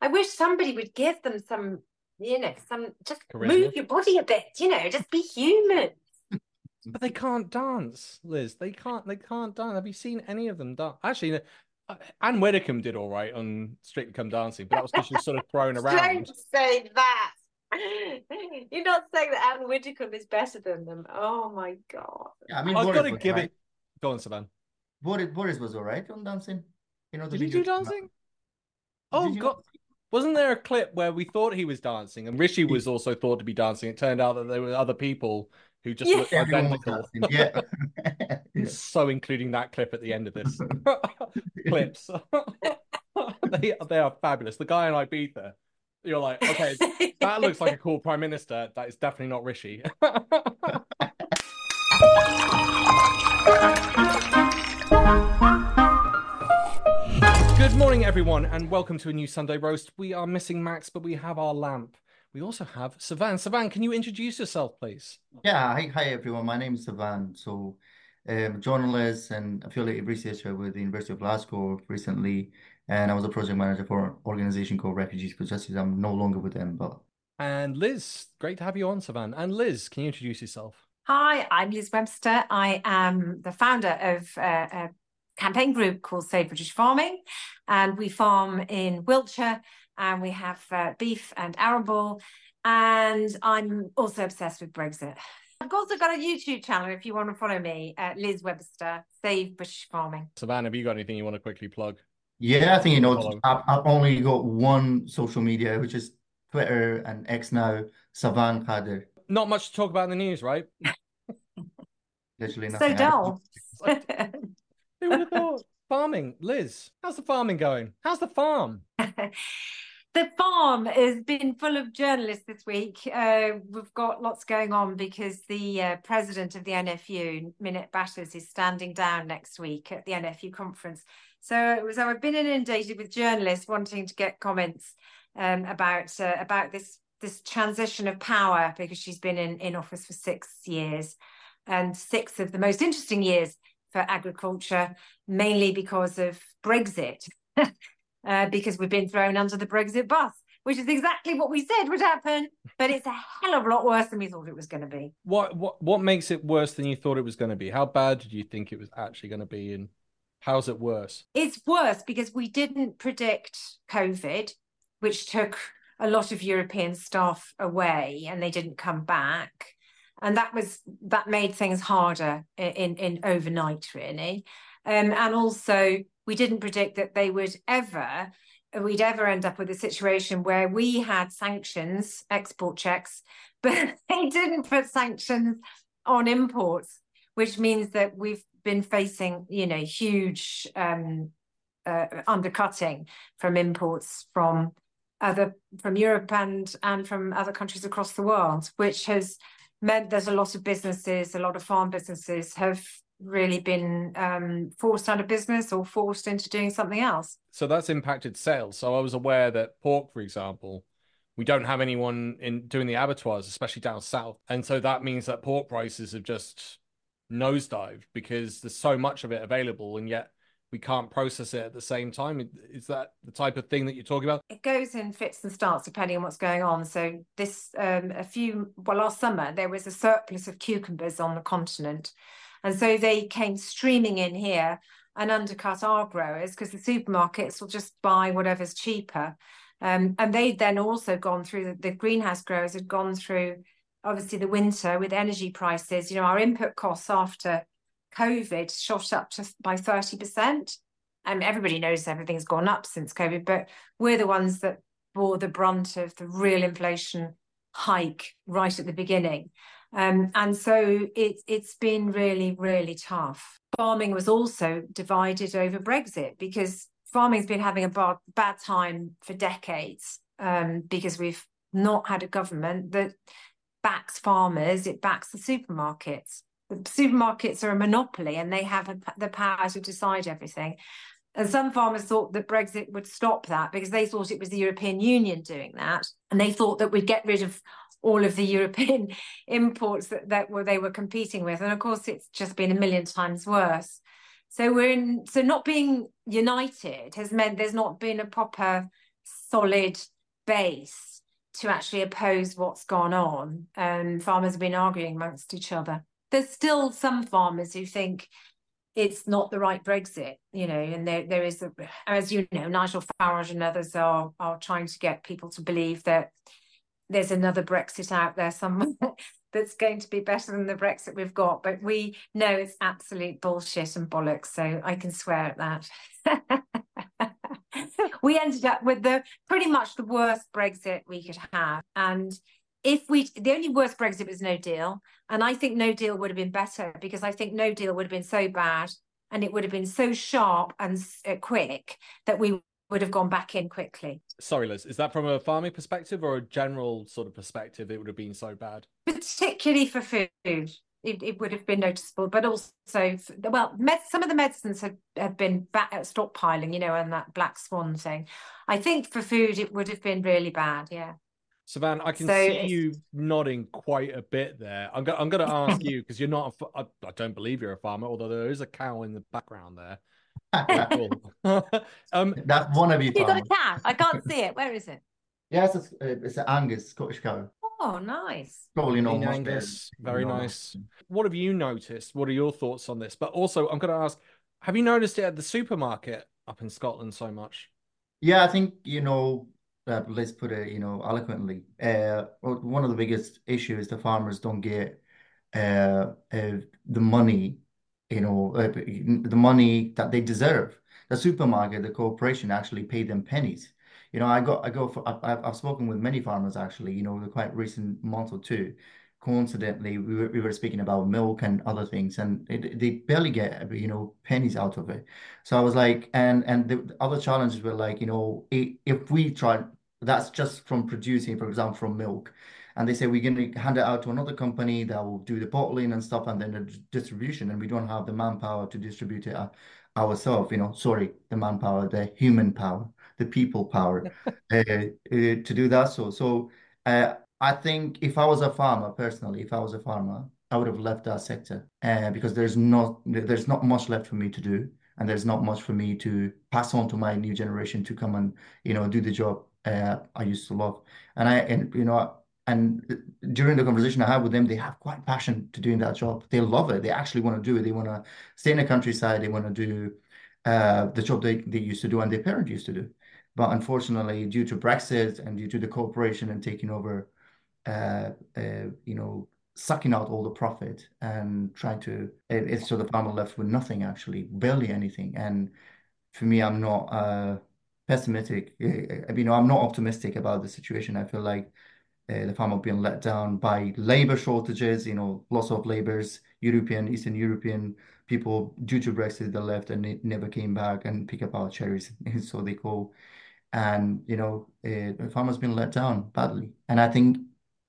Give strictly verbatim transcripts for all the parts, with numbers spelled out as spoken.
I wish somebody would give them some, you know, some, just charisma. Move your body a bit, you know, just be human. But they can't dance, Liz. They can't, they can't dance. Have you seen any of them dance? Actually, no, Anne Widdicombe did all right on Strictly Come Dancing, but that was because she was sort of thrown around. Don't say that. You're not saying that Anne Widdicombe is better than them. Oh, my God. Yeah, I mean, I've Boris got to give right. it. Go on, Savannah. Boris, Boris was all right on dancing. You know, the did you do dancing? Oh, God. Know? Wasn't there a clip where we thought he was dancing and Rishi was also thought to be dancing? It turned out that there were other people who just yeah. looked identical. Yeah. So including that clip at the end of this. Clips. they, they are fabulous. The guy in Ibiza, you're like, okay, that looks like a cool prime minister. That is definitely not Rishi. Good morning, everyone, and welcome to a new Sunday Roast. We are missing Max, but we have our lamp. We also have Savannah. Savannah, can you introduce yourself, please? Yeah, hi, hi everyone. My name is Savannah. So, um, journalist and affiliated researcher with the University of Glasgow recently, and I was a project manager for an organisation called Refugees for Justice. I'm no longer with them, but... And Liz, great to have you on, Savannah. And Liz, can you introduce yourself? Hi, I'm Liz Webster. I am the founder of... Uh, uh... campaign group called Save British Farming, and we farm in Wiltshire, and we have uh, beef and arable, and I'm also obsessed with Brexit. I've also got a YouTube channel if you want to follow me, uh, Liz Webster, Save British Farming. Savannah, have you got anything you want to quickly plug? Yeah, I think, you know, I've, I've only got one social media, which is Twitter and X now, Savannah Qadir. Not much to talk about in the news, right? Literally nothing. So dull. Who would have thought? Farming. Liz, how's the farming going? How's the farm? The farm has been full of journalists this week. Uh, we've got lots going on because the uh, president of the N F U, Minette Batters, is standing down next week at the N F U conference. So it was, I've been inundated with journalists wanting to get comments um, about uh, about this, this transition of power, because she's been in, in office for six years and six of the most interesting years for agriculture, mainly because of Brexit, uh, because we've been thrown under the Brexit bus, which is exactly what we said would happen, but it's a hell of a lot worse than we thought it was going to be. What what what makes it worse than you thought it was going to be? How bad did you think it was actually going to be, and how's it worse? It's worse because we didn't predict COVID, which took a lot of European staff away and they didn't come back. And that was that made things harder in, in overnight, really. Um, and also, we didn't predict that they would ever, we'd ever end up with a situation where we had sanctions, export checks, but they didn't put sanctions on imports, which means that we've been facing, you know, huge um, uh, undercutting from imports from other from Europe and and from other countries across the world, which has meant there's a lot of businesses, a lot of farm businesses have really been um, forced out of business or forced into doing something else. So that's impacted sales. So I was aware that pork, for example, we don't have anyone in doing the abattoirs, especially down south. And so that means that pork prices have just nosedived because there's so much of it available and yet we can't process it at the same time. Is that the type of thing that you're talking about? It goes in fits and starts depending on what's going on. So this, um, a few, well, last summer, there was a surplus of cucumbers on the continent. And so they came streaming in here and undercut our growers because the supermarkets will just buy whatever's cheaper. Um, and they'd then also gone through, the, the greenhouse growers had gone through, obviously, the winter with energy prices. You know, our input costs after COVID shot up to, by thirty percent. And everybody knows everything's gone up since COVID, but we're the ones that bore the brunt of the real inflation hike right at the beginning. Um, and so it, it's been really, really tough. Farming was also divided over Brexit because farming's been having a bad, bad time for decades um, because we've not had a government that backs farmers, it backs the supermarkets. The supermarkets are a monopoly and they have a, the power to decide everything. And some farmers thought that Brexit would stop that because they thought it was the European Union doing that. And they thought that we'd get rid of all of the European imports that, that were, they were competing with. And of course, it's just been a million times worse. So we're in, so not being united has meant there's not been a proper solid base to actually oppose what's gone on. Um, farmers have been arguing amongst each other. There's still some farmers who think it's not the right Brexit, you know, and there there is, a, as you know, Nigel Farage and others are are trying to get people to believe that there's another Brexit out there somewhere that's going to be better than the Brexit we've got. But we know it's absolute bullshit and bollocks, so I can swear at that. We ended up with the pretty much the worst Brexit we could have. And if we, the only worst Brexit was no deal. And I think no deal would have been better, because I think no deal would have been so bad and it would have been so sharp and uh, quick that we would have gone back in quickly. Sorry, Liz, is that from a farming perspective or a general sort of perspective it would have been so bad? Particularly for food, it, it would have been noticeable, but also, for, well, med- some of the medicines have, have been back at stockpiling, you know, and that black swan thing. I think for food, it would have been really bad, yeah. Savannah, I can so see you nodding quite a bit there. I'm, go- I'm going to ask you, because you're not, a, I, I don't believe you're a farmer, although there is a cow in the background there. um, That's one of you. You got a cow. I can't see it. Where is it? Yes, it's, it's an Angus, Scottish cow. Oh, nice. Probably not much better. Very nice. What have you noticed? What are your thoughts on this? But also, I'm going to ask, have you noticed it at the supermarket up in Scotland so much? Yeah, I think, you know, uh, Liz put it, you know, eloquently. Uh, one of the biggest issues is the farmers don't get uh, uh, the money. You know, uh, the money that they deserve. The supermarket, the corporation actually pay them pennies. You know, I got, I go for, I, I've spoken with many farmers actually, you know, in the quite recent month or two. Coincidentally, we were, we were speaking about milk and other things, and it, they barely get, you know, pennies out of it. So I was like, and, and the other challenges were like, you know, if we try, that's just from producing, for example, from milk. And they say, we're going to hand it out to another company that will do the bottling and stuff and then the distribution. And we don't have the manpower to distribute it ourselves, you know, sorry, the manpower, the human power, the people power uh, uh, to do that. So so uh, I think if I was a farmer, personally, if I was a farmer, I would have left that sector uh, because there's not there's not much left for me to do. And there's not much for me to pass on to my new generation to come and, you know, do the job uh, I used to love. And I, and you know, And during the conversation I had with them, they have quite passion to doing that job. They love it. They actually want to do it. They want to stay in the countryside. They want to do uh, the job they, they used to do and their parents used to do. But unfortunately, due to Brexit and due to the corporation and taking over, uh, uh, you know, sucking out all the profit and trying to, it, it's so the farmer left with nothing actually, barely anything. And for me, I'm not uh, pessimistic. You know, I'm not optimistic about the situation. I feel like Uh, the farmer being let down by labor shortages, you know, lots of laborers, European, Eastern European people, due to Brexit, they left and it never came back and pick up our cherries, so they go. And, you know, uh, the farmer's been let down badly. And I think,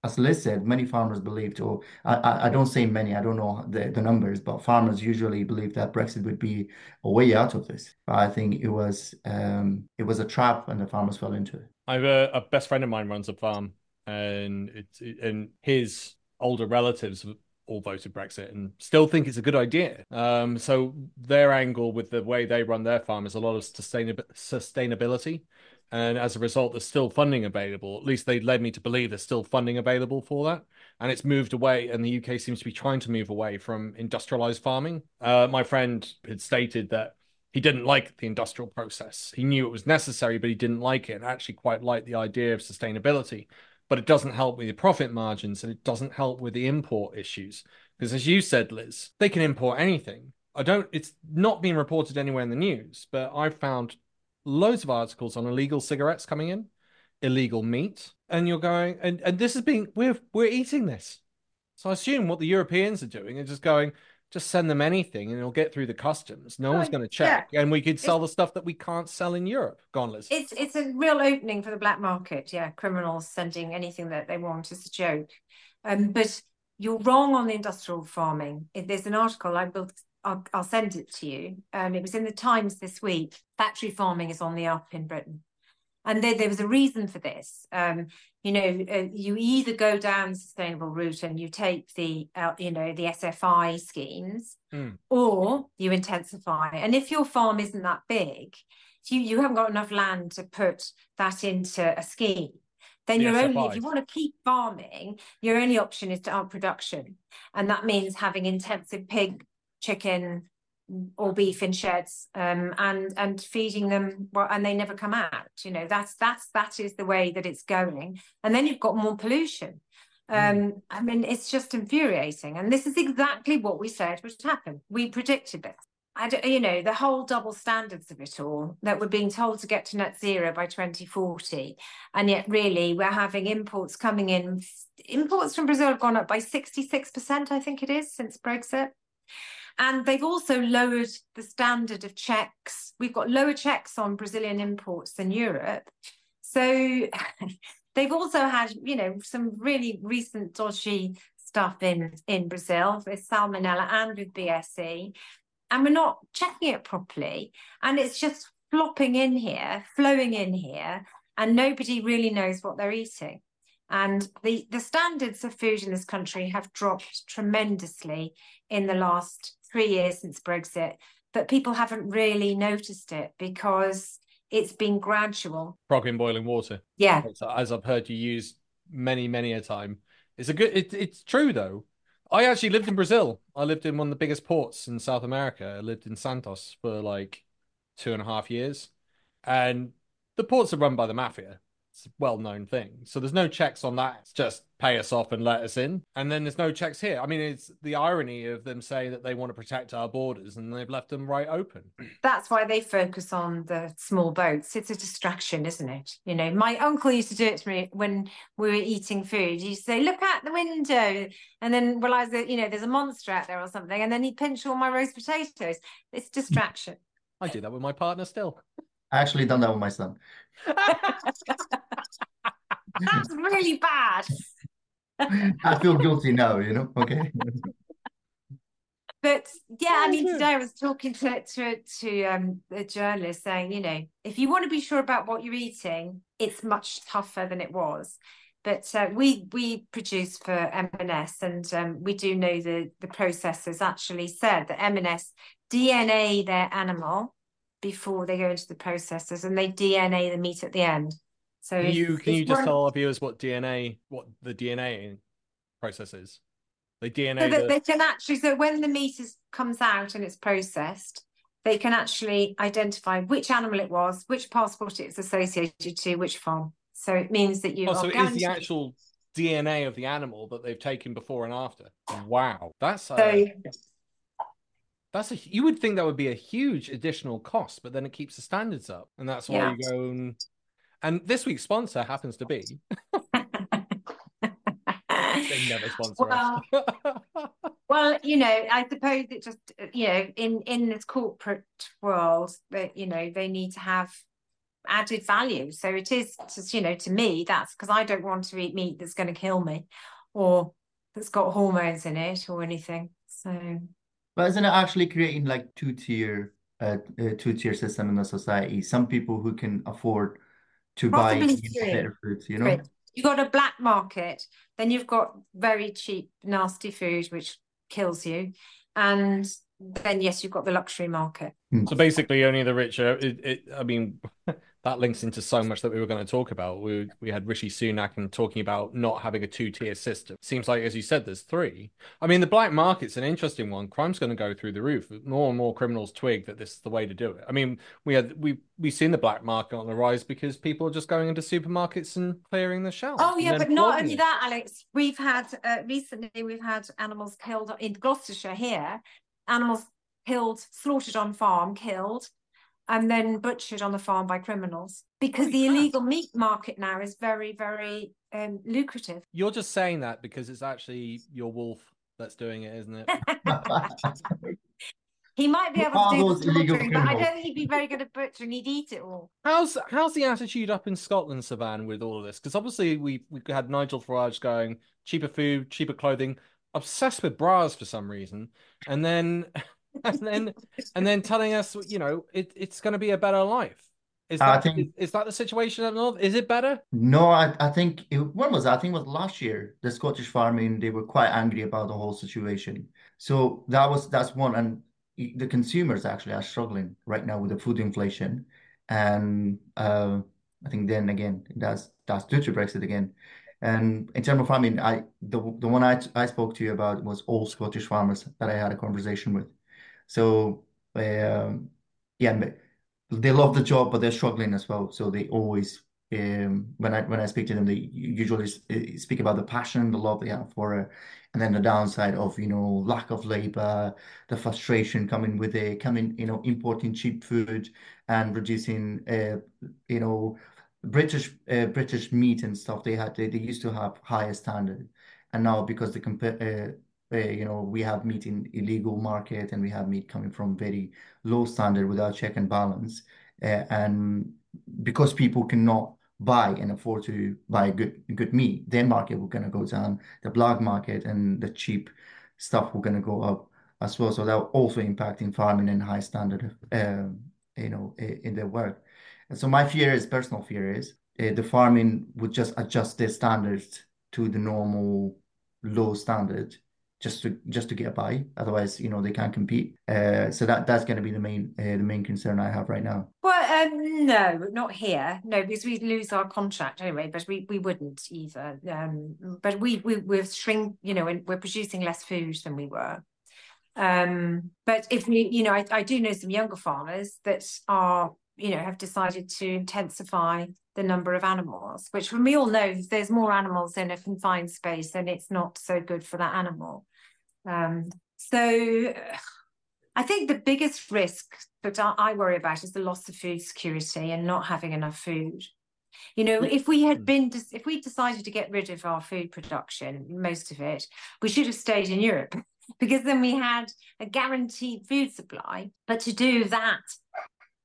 as Liz said, many farmers believed, or I, I, I don't say many, I don't know the, the numbers, but farmers usually believed that Brexit would be a way out of this. But I think it was, um, it was a trap and the farmers fell into it. I have a, a best friend of mine runs a farm. And it's and his older relatives all voted Brexit and still think it's a good idea. Um, so their angle with the way they run their farm is a lot of sustainab- sustainability. And as a result, there's still funding available. At least they led me to believe there's still funding available for that. And it's moved away, and the U K seems to be trying to move away from industrialized farming. Uh, my friend had stated that he didn't like the industrial process. He knew it was necessary, but he didn't like it, and actually quite liked the idea of sustainability. But it doesn't help with the profit margins and it doesn't help with the import issues. Because as you said, Liz, they can import anything. I don't, it's not being reported anywhere in the news, but I've found loads of articles on illegal cigarettes coming in, illegal meat, and you're going, and, and this is being, we're, we're eating this. So I assume what the Europeans are doing is just going, just send them anything and it'll get through the customs. No oh, one's going to check. Yeah. And we could sell it's, the stuff that we can't sell in Europe. Go on, Liz. It's, it's a real opening for the black market. Yeah, criminals sending anything that they want is a joke. Um, but you're wrong on the industrial farming. If there's an article, I will, I'll, I'll send it to you. Um, it was in the Times this week. Factory farming is on the up in Britain. And there, there was a reason for this. Um, you know, uh, you either go down the sustainable route and you take the, uh, you know, the S F I schemes, mm. or you intensify. And if your farm isn't that big, you, you haven't got enough land to put that into a scheme. Then yes, you're only, if you want to keep farming, your only option is to up production. And that means having intensive pig, chicken or beef in sheds, um, and, and feeding them, well, and they never come out. You know, that's, that's, that is the way that it's going. And then you've got more pollution. Um, I mean, it's just infuriating. And this is exactly what we said would happen. We predicted this. I don't, you know, the whole double standards of it all, that we're being told to get to net zero by twenty forty. And yet really we're having imports coming in. Imports from Brazil have gone up by sixty-six percent, I think it is, since Brexit. And they've also lowered the standard of checks. We've got lower checks on Brazilian imports than Europe. So they've also had, you know, some really recent dodgy stuff in, in Brazil with salmonella and with B S E. And we're not checking it properly. And it's just flopping in here, flowing in here, and nobody really knows what they're eating. And the, the standards of food in this country have dropped tremendously in the last three years since Brexit, but people haven't really noticed it because it's been gradual. Frog in boiling water. Yeah. As I've heard you use many, many a time. It's a good, it, it's true though. I actually lived in Brazil. I lived in one of the biggest ports in South America. I lived in Santos for like two and a half years. And the ports are run by the mafia. It's a well-known thing. So there's no checks on that. It's just pay us off and let us in. And then there's no checks here. I mean, it's the irony of them saying that they want to protect our borders and they've left them right open. That's why they focus on the small boats. It's a distraction, isn't it? You know, my uncle used to do it to me when we were eating food. He used to say, look out the window, and then realise that, you know, there's a monster out there or something. And then he'd pinch all my roast potatoes. It's distraction. I do that with my partner still. I actually done that with my son. That's really bad. I feel guilty now, you know, okay. But yeah, I mean, today I was talking to, to, to um, a journalist saying, you know, if you want to be sure about what you're eating, it's much tougher than it was. But uh, we we produce for M and S, and um, we do know the, the processors actually said that M and S D N A their animal before they go into the processors, and they D N A the meat at the end. So can you, can you just one... tell our viewers what D N A, what the D N A process is? They D N A. So that the... they can actually, so when the meat is comes out and it's processed, they can actually identify which animal it was, which passport it's associated to, which farm. So it means that you. Oh, are so it is the actual D N A of the animal that they've taken before and after. Wow, that's. So... A... That's a, you would think that would be a huge additional cost, but then it keeps the standards up. And that's why yeah. you go and, and this week's sponsor happens to be. They never sponsor well, us. Well, you know, I suppose it just, you know, in, in this corporate world, that, you know, they need to have added value. So it is, just, you know, to me, that's because I don't want to eat meat that's going to kill me or that's got hormones in it or anything. So... But isn't it actually creating like two-tier, uh, two-tier system in the society? Some people who can afford to Possibly buy true. better foods, you know? You've got a black market, then you've got very cheap, nasty food, which kills you. And then, yes, you've got the luxury market. So basically only the rich are, it, it, I mean, that links into so much that we were going to talk about. We we had Rishi Sunak and talking about not having a two-tier system. Seems like, as you said, there's three. I mean, the black market's an interesting one. Crime's going to go through the roof. More and more criminals twig that this is the way to do it. I mean, we had, we, we've seen the black market on the rise because people are just going into supermarkets and clearing the shelves. Oh, yeah, but not only it. that, Alex. We've had, uh, recently, we've had animals killed in Gloucestershire here. Animals killed, slaughtered on farm, killed, and then butchered on the farm by criminals, because the illegal meat market now is very, very um, lucrative. You're just saying that because it's actually your wolf that's doing it, isn't it? He might be able to do the slaughtering, but I don't think he'd be very good at butchering. He'd eat it all. How's how's the attitude up in Scotland, Savannah, with all of this? Because obviously we we had Nigel Farage going, cheaper food, cheaper clothing, obsessed with bras for some reason, and then... and then and then telling us, you know, it, it's going to be a better life. Is that, I think, is, is that the situation at North? Is it better? No, I, I think, it, when was that? I think it was last year, the Scottish Farming, they were quite angry about the whole situation. So that was that's one. And the consumers actually are struggling right now with the food inflation. And uh, I think then again, it does, does due to Brexit again. And in terms of farming, I the the one I, I spoke to you about was all Scottish farmers that I had a conversation with. So um, yeah, they love the job, but they're struggling as well. So they always, um, when I when I speak to them, they usually speak about the passion, the love they have for it, and then the downside of you know lack of labor, the frustration coming with it, coming you know importing cheap food and reducing uh, you know. British uh, British meat and stuff they had they, they used to have higher standard, and now because the compare uh, uh, you know we have meat in illegal market and we have meat coming from very low standard without check and balance, uh, and because people cannot buy and afford to buy good good meat, their market will gonna go down, the black market and the cheap stuff will gonna go up as well. So that will also impacting farming and high standard uh, you know in their work. So my fear is, personal fear is, uh, the farming would just adjust their standards to the normal low standard just to just to get by. Otherwise, you know, they can't compete. Uh, so that that's going to be the main uh, the main concern I have right now. Well, um, no, not here. No, because we lose our contract anyway. But we, we wouldn't either. Um, but we we we're shrink. You know, we're producing less food than we were. Um, but if we, you know, I, I do know some younger farmers that are. you know, have decided to intensify the number of animals, which when we all know there's more animals in a confined space, then it's not so good for that animal. Um, so I think the biggest risk that I worry about is the loss of food security and not having enough food. You know, if we had been, if we decided to get rid of our food production, most of it, we should have stayed in Europe, because then we had a guaranteed food supply. But to do that,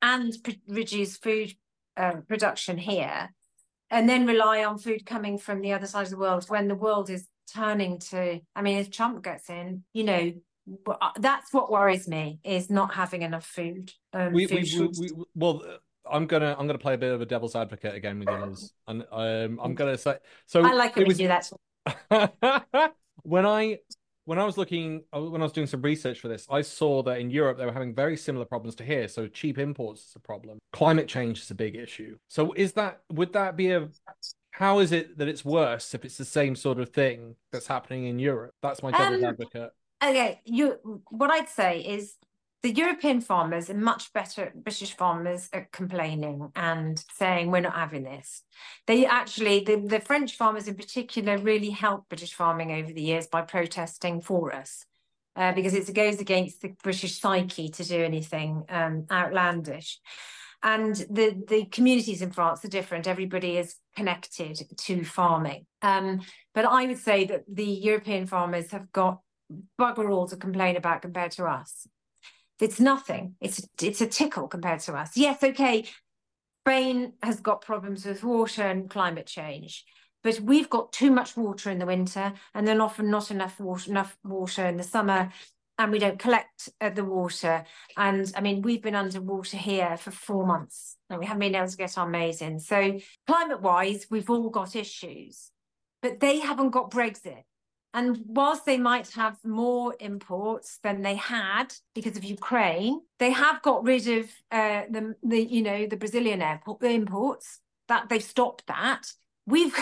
and pre- reduce food uh, production here, and then rely on food coming from the other side of the world when the world is turning to, I mean, if Trump gets in, you know, that's what worries me, is not having enough food. Um, we, food we, we, we, well, I'm going to I'm gonna play a bit of a devil's advocate again with you, Liz. And um, I'm going to say... so I like when you was... do that. when I... When I was looking, when I was doing some research for this, I saw that in Europe, they were having very similar problems to here. So cheap imports is a problem. Climate change is a big issue. So is that, would that be a, how is it that it's worse if it's the same sort of thing that's happening in Europe? That's my devil's um, advocate. Okay, you, what I'd say is the European farmers are much better, British farmers at complaining and saying, we're not having this. They actually, the, the French farmers in particular, really helped British farming over the years by protesting for us, uh, because it goes against the British psyche to do anything um, outlandish. And the, the communities in France are different. Everybody is connected to farming. Um, but I would say that the European farmers have got bugger all to complain about compared to us. It's nothing. It's it's a tickle compared to us. Yes, okay, Spain has got problems with water and climate change, but we've got too much water in the winter, and then often not enough water, enough water in the summer, and we don't collect uh, the water. And I mean, we've been underwater here for four months, and we haven't been able to get our maize in. So climate-wise, we've all got issues, but they haven't got Brexit. And whilst they might have more imports than they had because of Ukraine, they have got rid of uh, the, the, you know, the Brazilian airport, the imports. That they've stopped that. We've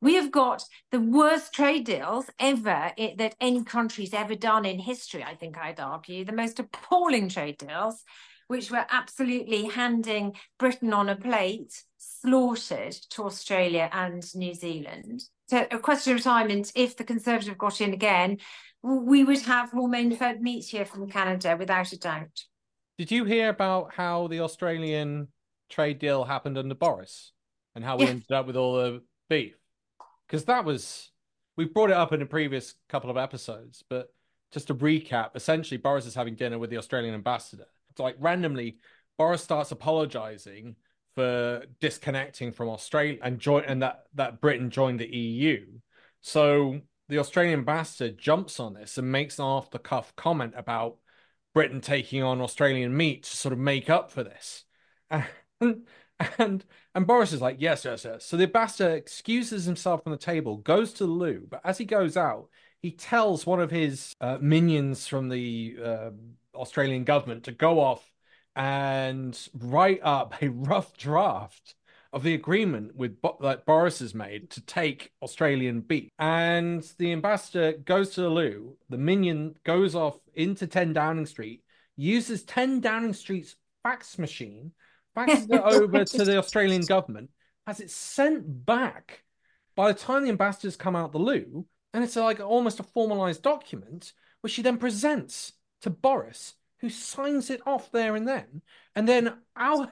we have got the worst trade deals ever it, that any country's ever done in history. I think I'd argue the most appalling trade deals, which were absolutely handing Britain on a plate, slaughtered to Australia and New Zealand. So a question of time, and if the Conservative got in again, we would have hormone-fed meat here from Canada, without a doubt. Did you hear about how the Australian trade deal happened under Boris and how we yeah. ended up with all the beef? Because that was, we brought it up in a previous couple of episodes, but just to recap, essentially Boris is having dinner with the Australian ambassador. It's like randomly, Boris starts apologising for disconnecting from Australia and join and that that Britain joined the E U. So the Australian ambassador jumps on this and makes an off-the-cuff comment about Britain taking on Australian meat to sort of make up for this. And and, and Boris is like, yes, yes, yes. So the ambassador excuses himself on the table, goes to the loo, but as he goes out, he tells one of his uh, minions from the uh, Australian government to go off and write up a rough draft of the agreement with Bo- that Boris has made to take Australian beef. And the ambassador goes to the loo, the minion goes off into ten Downing Street, uses ten Downing Street's fax machine, faxes it over to the Australian government, has it sent back. By the time the ambassador's come out the loo, and it's like almost a formalized document, which she then presents to Boris, who signs it off there and then. And then our...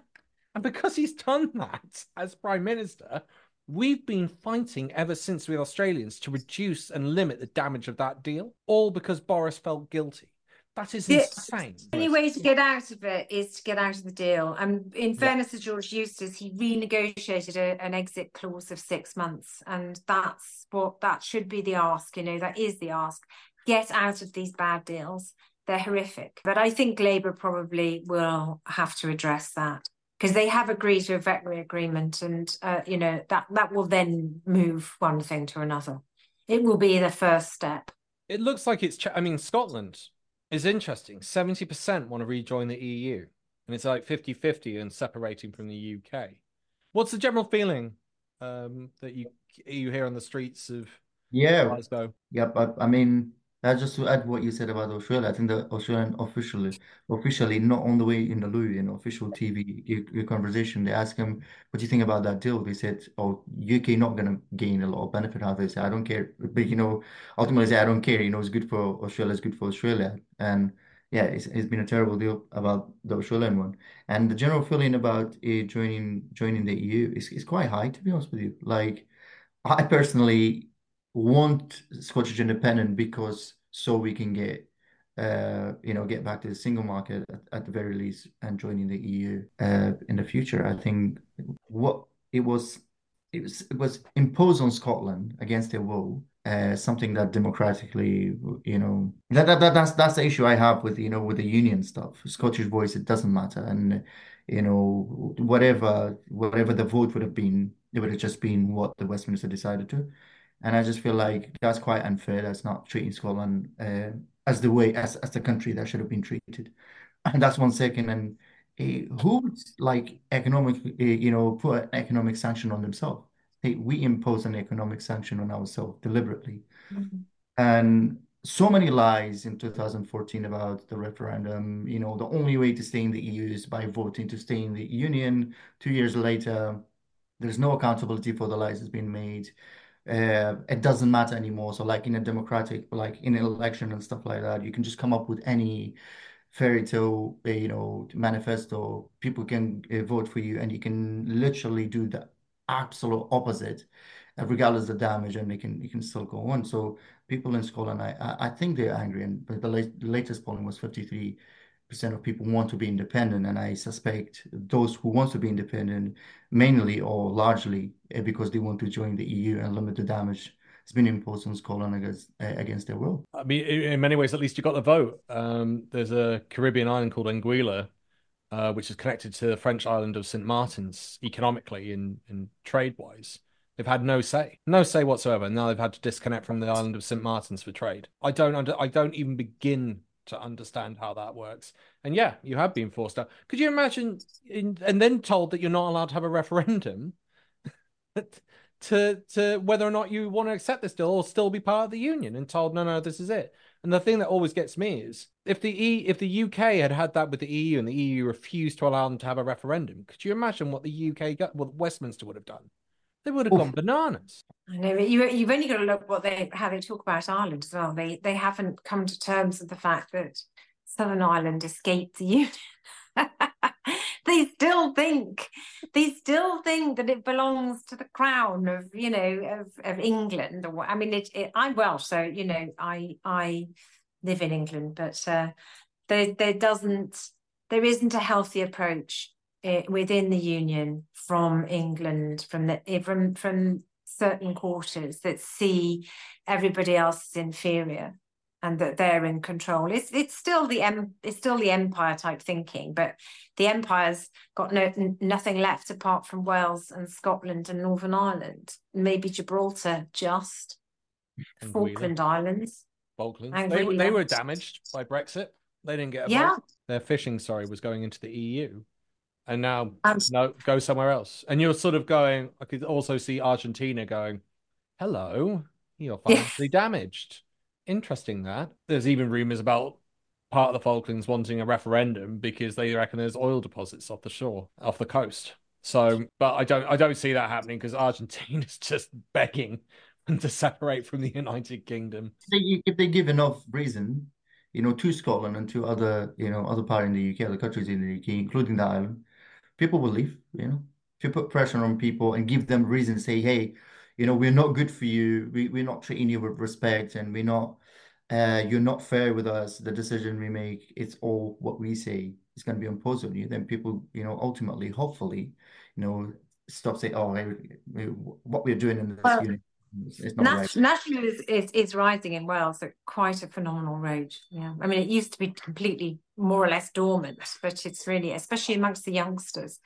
And because he's done that as Prime Minister, we've been fighting ever since with Australians to reduce and limit the damage of that deal, all because Boris felt guilty. That is insane. The only way to get out of it is to get out of the deal. And in fairness yeah. to George Eustace, he renegotiated a, an exit clause of six months. And that's what, that should be the ask, you know, that is the ask. Get out of these bad deals. They're horrific. But I think Labour probably will have to address that, because they have agreed to a veterinary agreement, and, uh, you know, that, that will then move one thing to another. It will be the first step. It looks like it's... Ch- I mean, Scotland is interesting. seventy percent want to rejoin the E U, and it's like fifty-fifty and separating from the U K. What's the general feeling um, that you you hear on the streets of yeah. Glasgow? Yeah, but I mean... I just to add what you said about Australia, I think the Australian officially, officially not on the way in the loo, in official T V your, your conversation, they asked him, what do you think about that deal? They said, oh, U K not going to gain a lot of benefit out of this. I don't care. But, you know, ultimately, they say, I don't care. You know, it's good for Australia, it's good for Australia. And yeah, it's, it's been a terrible deal about the Australian one. And the general feeling about uh, joining joining the E U is, is quite high, to be honest with you. Like, I personally... want Scottish independence because so we can get uh you know get back to the single market at, at the very least, and joining the E U uh in the future. I think what it was it was it was imposed on Scotland against their will, uh something that democratically, you know, that, that, that that's that's the issue I have with, you know, with the union stuff. Scottish voice, it doesn't matter, and you know, whatever whatever the vote would have been, it would have just been what the Westminster decided to. And I just feel like that's quite unfair. That's not treating Scotland uh, as the way, as, as the country that should have been treated. And that's one second. And uh, who would, like, economic, uh, you know, put an economic sanction on themselves? They, we impose an economic sanction on ourselves deliberately. Mm-hmm. And so many lies in two thousand fourteen about the referendum. You know, the only way to stay in the E U is by voting to stay in the union. Two years later, there's no accountability for the lies that's been made. Uh, it doesn't matter anymore. So like in a democratic, like in an election and stuff like that, you can just come up with any fairy tale, you know, manifesto. People can uh, vote for you, and you can literally do the absolute opposite, uh, regardless of the damage, and they can, you can still go on. So people in Scotland, I, I think they're angry. And but the, late, the latest polling was fifty-three percent of people want to be independent, and I suspect those who want to be independent mainly or largely because they want to join the E U and limit the damage has been imposed on Scotland against, against their will. I mean, in many ways, at least you got the vote. Um, there's a Caribbean island called Anguilla, uh, which is connected to the French island of Saint Martin's economically and, and trade-wise. They've had no say, no say whatsoever. Now they've had to disconnect from the island of Saint Martin's for trade. I don't, under, I don't even begin to understand how that works. And yeah, you have been forced out. Could you imagine, in, and then told that you're not allowed to have a referendum to to whether or not you want to accept this deal or still be part of the union, and told, no, no, this is it. And the thing that always gets me is, if the e, if the U K had had that with the E U, and the E U refused to allow them to have a referendum, could you imagine what the U K got, what Westminster would have done? They would have gone bananas. I know, but you, you've only got to look what they how they talk about Ireland as well. They they haven't come to terms with the fact that Southern Ireland escaped the union. They still think they still think that it belongs to the crown of, you know, of, of England. Or I mean, it, it, I'm Welsh, so you know, I I live in England, but uh, there there doesn't there isn't a healthy approach within the union from England, from the from from certain quarters that see everybody else as inferior and that they're in control. It's it's still the em, it's still the empire type thinking, but the empire's got no n- nothing left apart from Wales and Scotland and Northern Ireland, maybe Gibraltar, just Falkland Islands. Falkland. They, they were damaged by Brexit. They didn't get a yeah. vote. Their fishing, sorry, was going into the E U. And now um, no, go somewhere else. And you're sort of going, I could also see Argentina going, hello, you're financially yeah. damaged. Interesting that. There's even rumours about part of the Falklands wanting a referendum because they reckon there's oil deposits off the shore, off the coast. So, but I don't, I don't see that happening because Argentina's just begging to separate from the United Kingdom. If they give enough reason, you know, to Scotland and to other, you know, other part in the U K, other countries in the U K, including the island, people will leave, you know. If you put pressure on people and give them reason, say, hey, you know, we're not good for you, we, we're not treating you with respect, and we're not, uh, you're not fair with us, the decision we make, it's all what we say is going to be imposed on you, then people, you know, ultimately, hopefully, you know, stop saying, oh, hey, we, what we're doing in this well, unit. Nat- national is, is is rising in Wales at quite a phenomenal rate. Yeah, I mean, it used to be completely more or less dormant, but it's really, especially amongst the youngsters.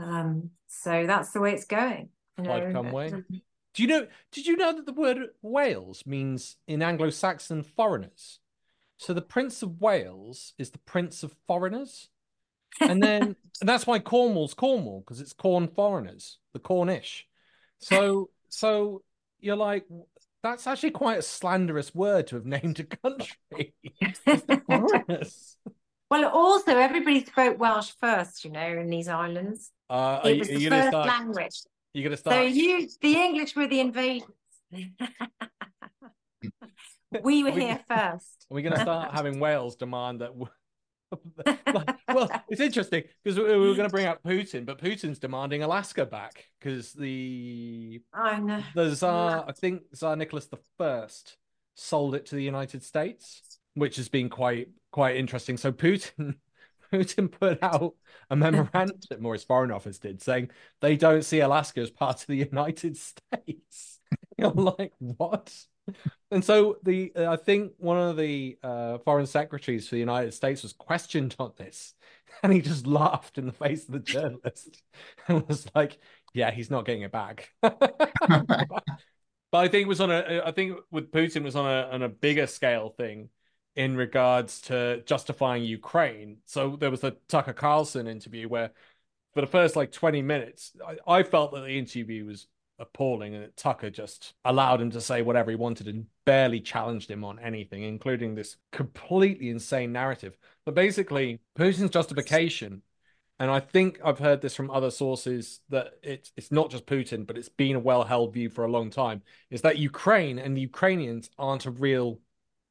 Um, so that's the way it's going. You know? come way. Do you know? Did you know that the word Wales means in Anglo-Saxon foreigners? So the Prince of Wales is the Prince of Foreigners, and then and that's why Cornwall's Cornwall, because it's corn foreigners, the Cornish. So so. You're like, that's actually quite a slanderous word to have named a country. Well, also, everybody spoke Welsh first, you know, in these islands. Uh, it was the first language. You're going to start. So you, the English were the invaders. We were we, here first. We're going to start having Wales demand that... Like, well, it's interesting because we were going to bring up Putin, but Putin's demanding Alaska back because the I know the Tsar, I think Tsar Nicholas the First sold it to the United States, which has been quite quite interesting. So Putin, Putin put out a memorandum, or his Foreign Office did, saying they don't see Alaska as part of the United States. You're like, what? And so the uh, I think one of the uh, foreign secretaries for the United States was questioned on this, and he just laughed in the face of the journalist and was like, "Yeah, he's not getting it back." But I think it was on a I think with Putin was on a on a bigger scale thing in regards to justifying Ukraine. So there was the Tucker Carlson interview where, for the first like twenty minutes, I, I felt that the interview was appalling, and Tucker just allowed him to say whatever he wanted and barely challenged him on anything, including this completely insane narrative. But basically, Putin's justification, and I think I've heard this from other sources, that it's it's not just Putin, but it's been a well-held view for a long time, is that Ukraine and the Ukrainians aren't a real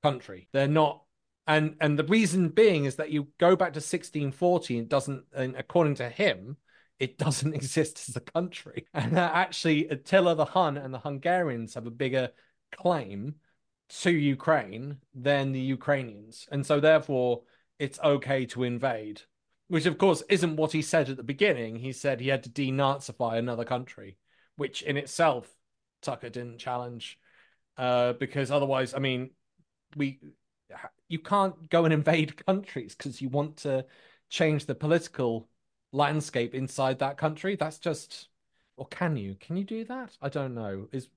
country. They're not, and and the reason being is that you go back to sixteen forty, and it doesn't, and according to him, it doesn't exist as a country. And that actually Attila the Hun and the Hungarians have a bigger claim to Ukraine than the Ukrainians. And so therefore, it's okay to invade, which of course isn't what he said at the beginning. He said he had to denazify another country, which in itself, Tucker didn't challenge. Uh, because otherwise, I mean, we you can't go and invade countries because you want to change the political landscape inside that country. That's just, or can you can you do that? I don't know. Is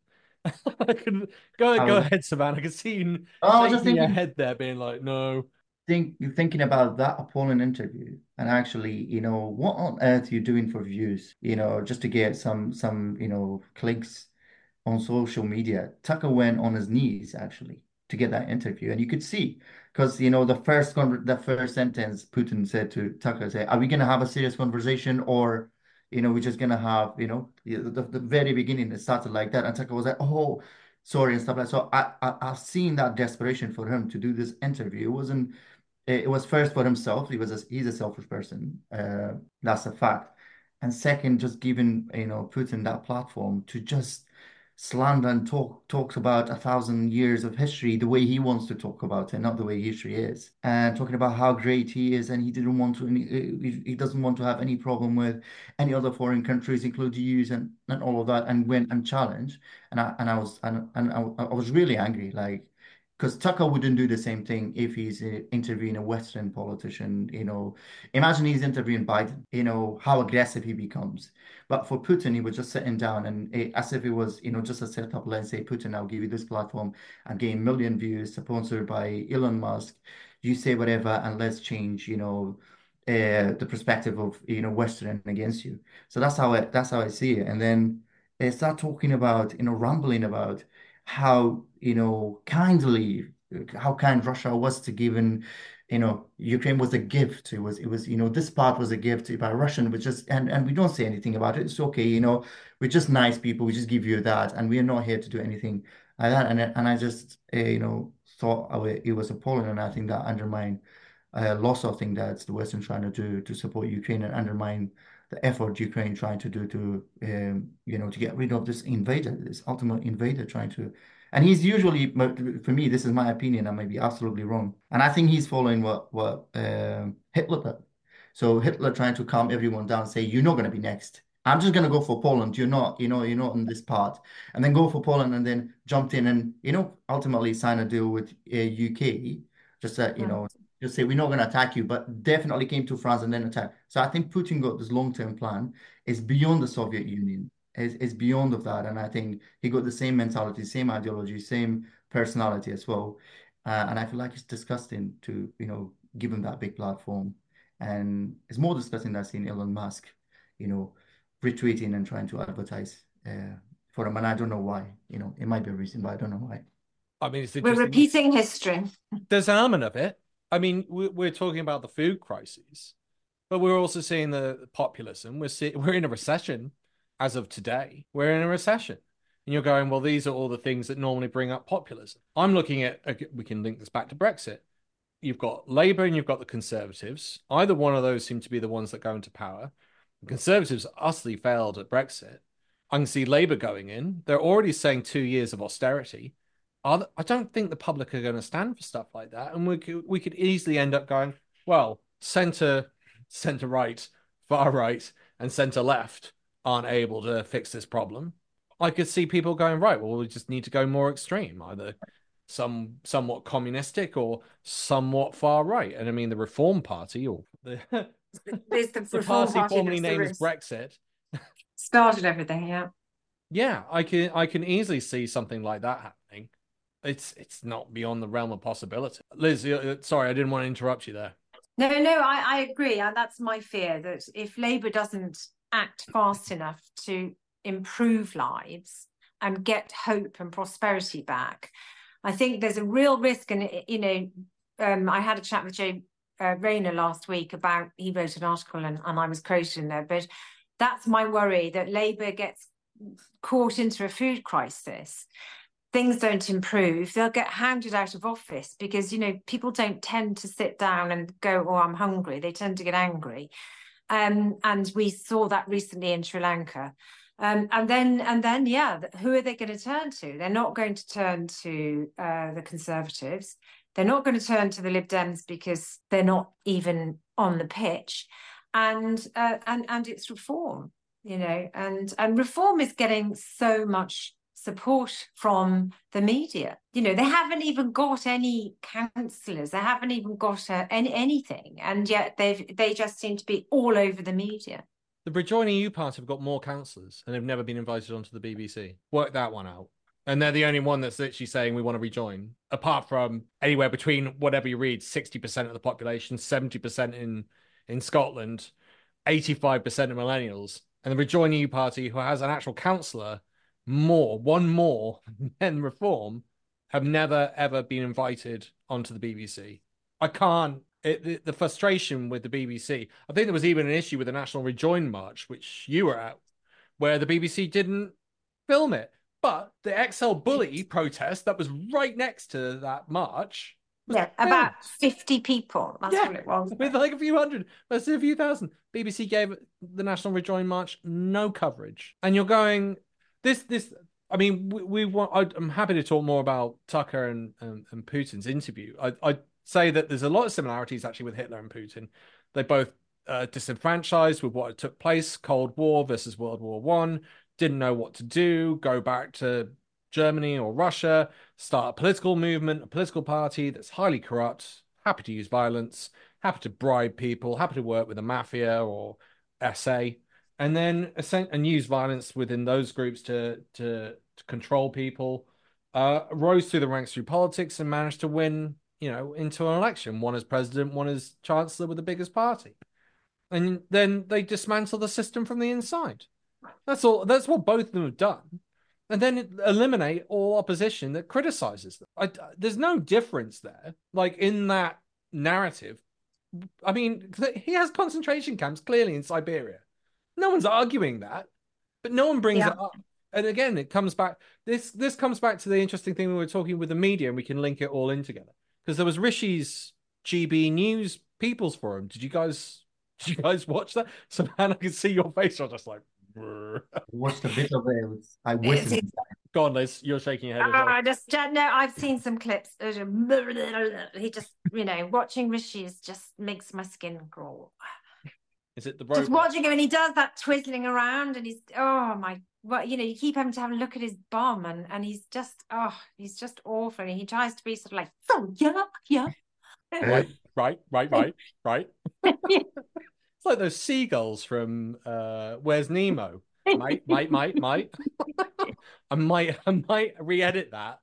I could go um, go ahead, Savannah. I can see you oh, just thinking, your head there, being like, no. Think thinking about that appalling interview, and actually, you know, what on earth are you doing for views? You know, just to get some some you know clicks on social media. Tucker went on his knees actually to get that interview, and you could see, because you know the first con- the first sentence Putin said to Tucker, say, "Are we going to have a serious conversation, or, you know, we're just going to have, you know, the, the very beginning it started like that," and Tucker was like, "Oh, sorry," and stuff like that. So I, I I've seen that desperation for him to do this interview. It wasn't, it was first for himself. He was a, he's a selfish person. Uh, that's a fact. And second, just giving you know Putin that platform to just slander and talk talks about a thousand years of history the way he wants to talk about it, not the way history is, and talking about how great he is, and he didn't want to, he doesn't want to have any problem with any other foreign countries, including E U, and, and all of that, and went and challenged. And I and I was and, and I, I was really angry, like Because Tucker wouldn't do the same thing if he's interviewing a Western politician. You know, imagine he's interviewing Biden, you know, how aggressive he becomes. But for Putin, he was just sitting down and it, as if it was, you know, just a setup. Let's say, Putin, I'll give you this platform and gain a million views, sponsored by Elon Musk. You say whatever and let's change, you know, uh, the perspective of, you know, Western against you. So that's how I, that's how I see it. And then they start talking about, you know, rambling about how, you know, kindly, how kind Russia was to giving, you know, Ukraine was a gift. It was, it was, you know, this part was a gift by Russian, which just, and, and we don't say anything about it. It's okay, you know, we're just nice people. We just give you that. And we are not here to do anything like that. And, and I just, uh, you know, thought it was appalling. And I think that undermined a uh, loss of thing that the Western trying to do to support Ukraine and undermine the effort Ukraine trying to do to, um, you know, to get rid of this invader, this ultimate invader trying to, and he's usually, for me, this is my opinion, I may be absolutely wrong. And I think he's following what, what uh, Hitler did. So Hitler trying to calm everyone down, say, you're not going to be next. I'm just going to go for Poland. You're not, you know, you're not in this part. And then go for Poland and then jumped in and, you know, ultimately sign a deal with uh, U K. Just that, you yeah. know, just say, we're not going to attack you, but definitely came to France and then attack. So I think Putin got this long-term plan. It's beyond the Soviet Union. It's, it's beyond of that. And I think he got the same mentality, same ideology, same personality as well. Uh, and I feel like it's disgusting to, you know, give him that big platform. And it's more disgusting than seeing Elon Musk, you know, retweeting and trying to advertise uh, for him. And I don't know why, you know, it might be a reason, but I don't know why. I mean, it's we're repeating history. There's an element of it. I mean, we're talking about the food crisis, but we're also seeing the populism. We're see we're in a recession as of today. We're in a recession, and you're going, well, these are all the things that normally bring up populism. I'm looking at, we can link this back to Brexit. You've got Labour and you've got the Conservatives. Either one of those seem to be the ones that go into power. The Conservatives utterly failed at Brexit. I can see Labour going in. They're already saying two years of austerity. I don't think the public are going to stand for stuff like that. And we could, we could easily end up going, well, centre, centre-right, far-right, and centre-left aren't able to fix this problem. I could see people going, right, well, we just need to go more extreme, either some somewhat communistic or somewhat far-right. And I mean, the Reform Party, or the, the, the, the party, party formerly named as Brexit. Started everything, yeah. Yeah, I can, I can easily see something like that happening. It's it's not beyond the realm of possibility. Liz, sorry, I didn't want to interrupt you there. No, no, I, I agree. And that's my fear, that if Labour doesn't act fast enough to improve lives and get hope and prosperity back, I think there's a real risk. And, you know, um, I had a chat with Joe uh, Rayner last week about, he wrote an article and, and I was quoted in there, but that's my worry, that Labour gets caught into a food crisis. Things don't improve, they'll get hounded out of office because, you know, people don't tend to sit down and go, oh, I'm hungry. They tend to get angry. Um, and we saw that recently in Sri Lanka. Um, and then, and then, yeah, who are they going to turn to? They're not going to turn to uh, the Conservatives. They're not going to turn to the Lib Dems because they're not even on the pitch. And, uh, and, and it's reform, you know, and, and reform is getting so much support from the media. You know, they haven't even got any councillors, they haven't even got uh, any anything, and yet they've they just seem to be all over the media. The Rejoin E U party have got more councillors and have never been invited onto the B B C. Work that one out. And they're the only one that's literally saying we want to rejoin, apart from anywhere between, whatever you read, sixty percent of the population, seventy percent in in Scotland, eighty-five percent of millennials, and the Rejoin E U party, who has an actual councillor more, one more than Reform, have never, ever been invited onto the B B C. I can't, it, the, the frustration with the B B C, I think there was even an issue with the National Rejoin March, which you were at, where the B B C didn't film it. But the X L Bully protest that was right next to that march. Yeah, filmed. About fifty people, that's yeah, what it was. With like a few hundred, let's say a few thousand. B B C gave the National Rejoin March no coverage. And you're going... This, this, I mean, we, we want, I'm happy to talk more about Tucker and, and, and Putin's interview. I, I'd say that there's a lot of similarities actually with Hitler and Putin. They both uh, disenfranchised with what took place, Cold War versus World War One, didn't know what to do, go back to Germany or Russia, start a political movement, a political party that's highly corrupt, happy to use violence, happy to bribe people, happy to work with the mafia or S A, and then and use violence within those groups to, to, to control people, uh, rose through the ranks through politics and managed to win, you know, into an election, one as president, one as chancellor with the biggest party. And then they dismantle the system from the inside. That's all. That's what both of them have done. And then eliminate all opposition that criticizes them. I, there's no difference there. Like in that narrative, I mean, he has concentration camps clearly in Siberia. No one's arguing that, but no one brings yeah. it up. And again, it comes back. This this comes back to the interesting thing we were talking with the media, and we can link it all in together because there was Rishi's G B News People's Forum. Did you guys? Did you guys watch that? Savannah, I could see your face. I was just like, watched a bit of it. I wish. Go on, Liz. You're shaking your head. Uh, I just no. I've seen some clips. He just, you know, watching Rishi's just makes my skin crawl. Is it the robot? Just watching him, and he does that twiddling around, and he's oh my. Well, you know, you keep having to have a look at his bum, and and he's just oh, he's just awful, and he tries to be sort of like so yeah, yeah. Right, right, right, right, right. It's like those seagulls from uh, Where's Nemo? Might, might, might, might. I might, I might re-edit that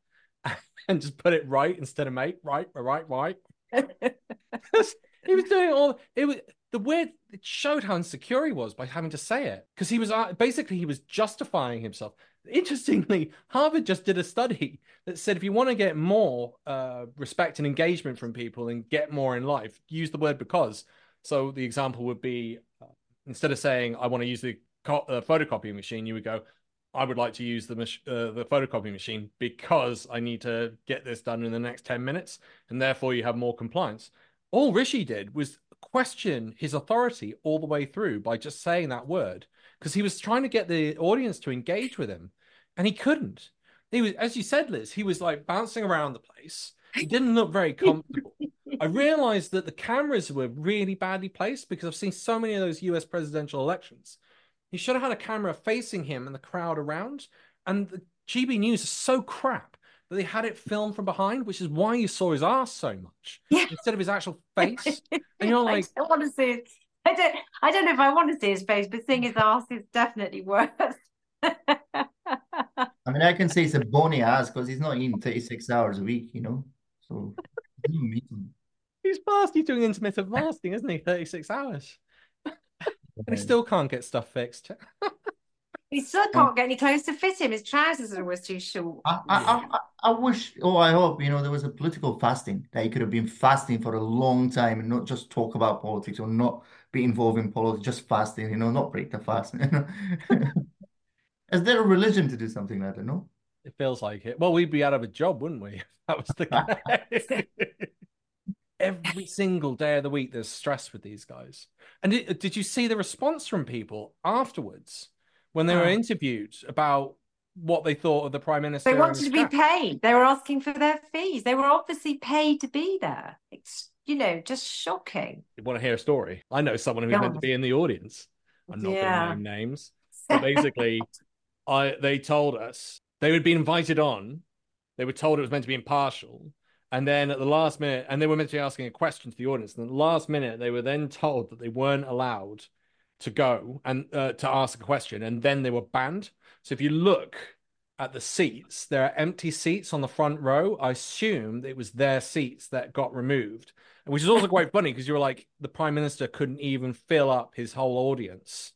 and just put it right instead of mate. Right, right, right. He was doing all. It was the weird. It showed how insecure he was by having to say it because he was basically he was justifying himself. Interestingly, Harvard just did a study that said if you want to get more uh, respect and engagement from people and get more in life, use the word because. So the example would be, uh, instead of saying, I want to use the co uh, photocopying machine, you would go, I would like to use the, uh, the photocopying machine because I need to get this done in the next ten minutes. And therefore you have more compliance. All Rishi did was question his authority all the way through by just saying that word. Because he was trying to get the audience to engage with him, and he couldn't. He was, as you said, Liz, he was like bouncing around the place. He didn't look very comfortable. I realized that the cameras were really badly placed because I've seen so many of those U S presidential elections. He should have had a camera facing him and the crowd around. And the G B News is so crap that they had it filmed from behind, which is why you saw his ass so much yeah. instead of his actual face. And you're like, I don't want to see it. I don't, I don't know if I want to see his face, but seeing his ass is definitely worse. I mean, I can say it's a bony ass because he's not eating thirty-six hours a week, you know? So, he's fast. He's doing intermittent fasting, isn't he? thirty-six hours. And he still can't get stuff fixed. He still can't get any clothes to fit him. His trousers are always too short. I, I, I, I wish, or oh, I hope, you know, there was a political fasting that he could have been fasting for a long time and not just talk about politics or not be involved in politics, just fasting, you know, not break the fast. You know? Is there a religion to do something like that? No, it feels like it. Well, we'd be out of a job, wouldn't we? If that was the case. Every single day of the week, there's stress with these guys. And did, did you see the response from people afterwards when they oh. were interviewed about what they thought of the prime minister? They wanted to be paid. They were asking for their fees. They were obviously paid to be there. It's, you know, just shocking. You want to hear a story? I know someone who was meant to be in the audience. I'm not yeah. going to name names. But basically, I they told us they would be invited on. They were told it was meant to be impartial. And then at the last minute, and they were meant to be asking a question to the audience. And at the last minute, they were then told that they weren't allowed to go and uh, to ask a question. And then they were banned. So if you look at the seats, there are empty seats on the front row. I assume it was their seats that got removed, which is also quite funny because you were like, the prime minister couldn't even fill up his whole audience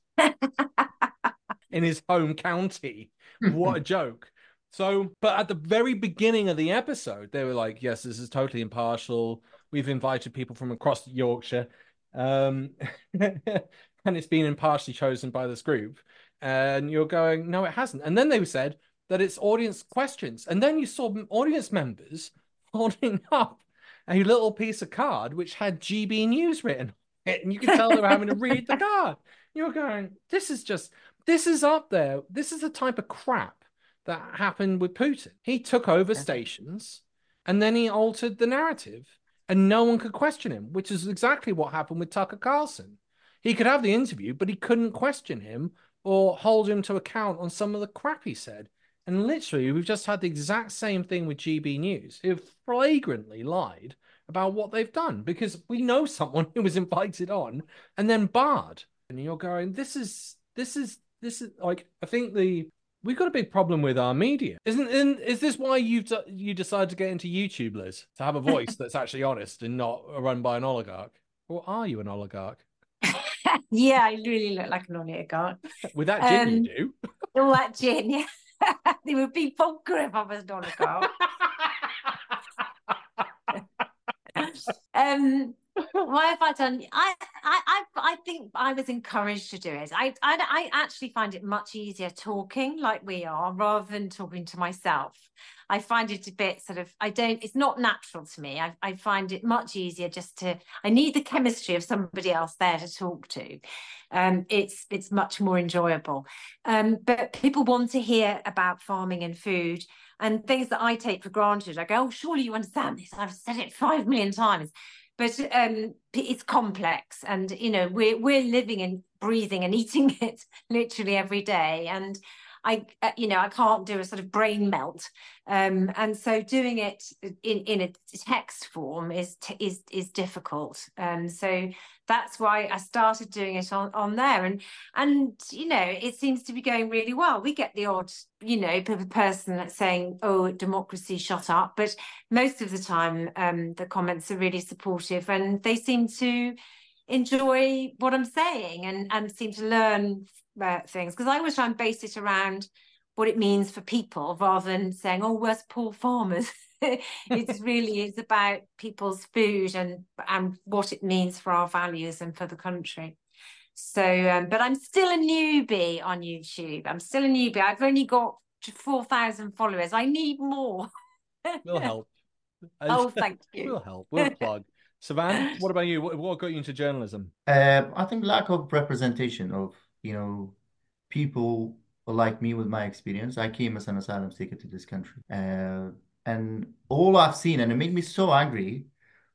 in his home county. What a joke. So, but at the very beginning of the episode, they were like, yes, this is totally impartial. We've invited people from across Yorkshire. Um, and it's been impartially chosen by this group. And you're going, no, it hasn't. And then they said that it's audience questions. And then you saw audience members holding up a little piece of card which had G B News written on it. And you could tell they were having to read the card. You're going, this is just, this is up there. This is the type of crap that happened with Putin. He took over stations and then he altered the narrative and no one could question him, which is exactly what happened with Tucker Carlson. He could have the interview, but he couldn't question him or hold him to account on some of the crap he said. And literally, we've just had the exact same thing with G B News, who flagrantly lied about what they've done, because we know someone who was invited on and then barred. And you're going, this is, this is, this is like, I think the, we've got a big problem with our media. Isn't, isn't is this why you you decided to get into YouTube, Liz? To have a voice that's actually honest and not run by an oligarch? Or are you an oligarch? Yeah, I really look like an oligarch. With that gin, um, you do. All that gin, yeah. There would be poker if I was an oligarch. um, what have I done? I, I, I, I think I was encouraged to do it. I, I, I actually find it much easier talking like we are rather than talking to myself. I find it a bit sort of, I don't, it's not natural to me. I, I find it much easier just to, I need the chemistry of somebody else there to talk to. Um, it's, it's much more enjoyable. Um, but people want to hear about farming and food and things that I take for granted. I go, oh, surely you understand this. I've said it five million times. But um, it's complex, and, you know, we're, we're living and breathing and eating it literally every day. And I, you know, I can't do a sort of brain melt. Um, and so doing it in, in a text form is, is, is difficult. Um, so that's why I started doing it on, on there. And, and, you know, it seems to be going really well. We get the odd, you know, person that's saying, oh, democracy, shut up. But most of the time, um, the comments are really supportive, and they seem to enjoy what I'm saying, and, and seem to learn Uh, things, because I always try and base it around what it means for people rather than saying, oh, we're poor farmers. It's really is about people's food and and what it means for our values and for the country. So um, but I'm still a newbie on YouTube. I'm still a newbie. I've only got four thousand followers. I need more. We'll help. Oh, thank you. We'll help. We'll plug. Savannah, what about you? What, what got you into journalism? Uh, I think lack of representation of you know, people like me with my experience. I came as an asylum seeker to this country. Uh, and all I've seen, and it made me so angry,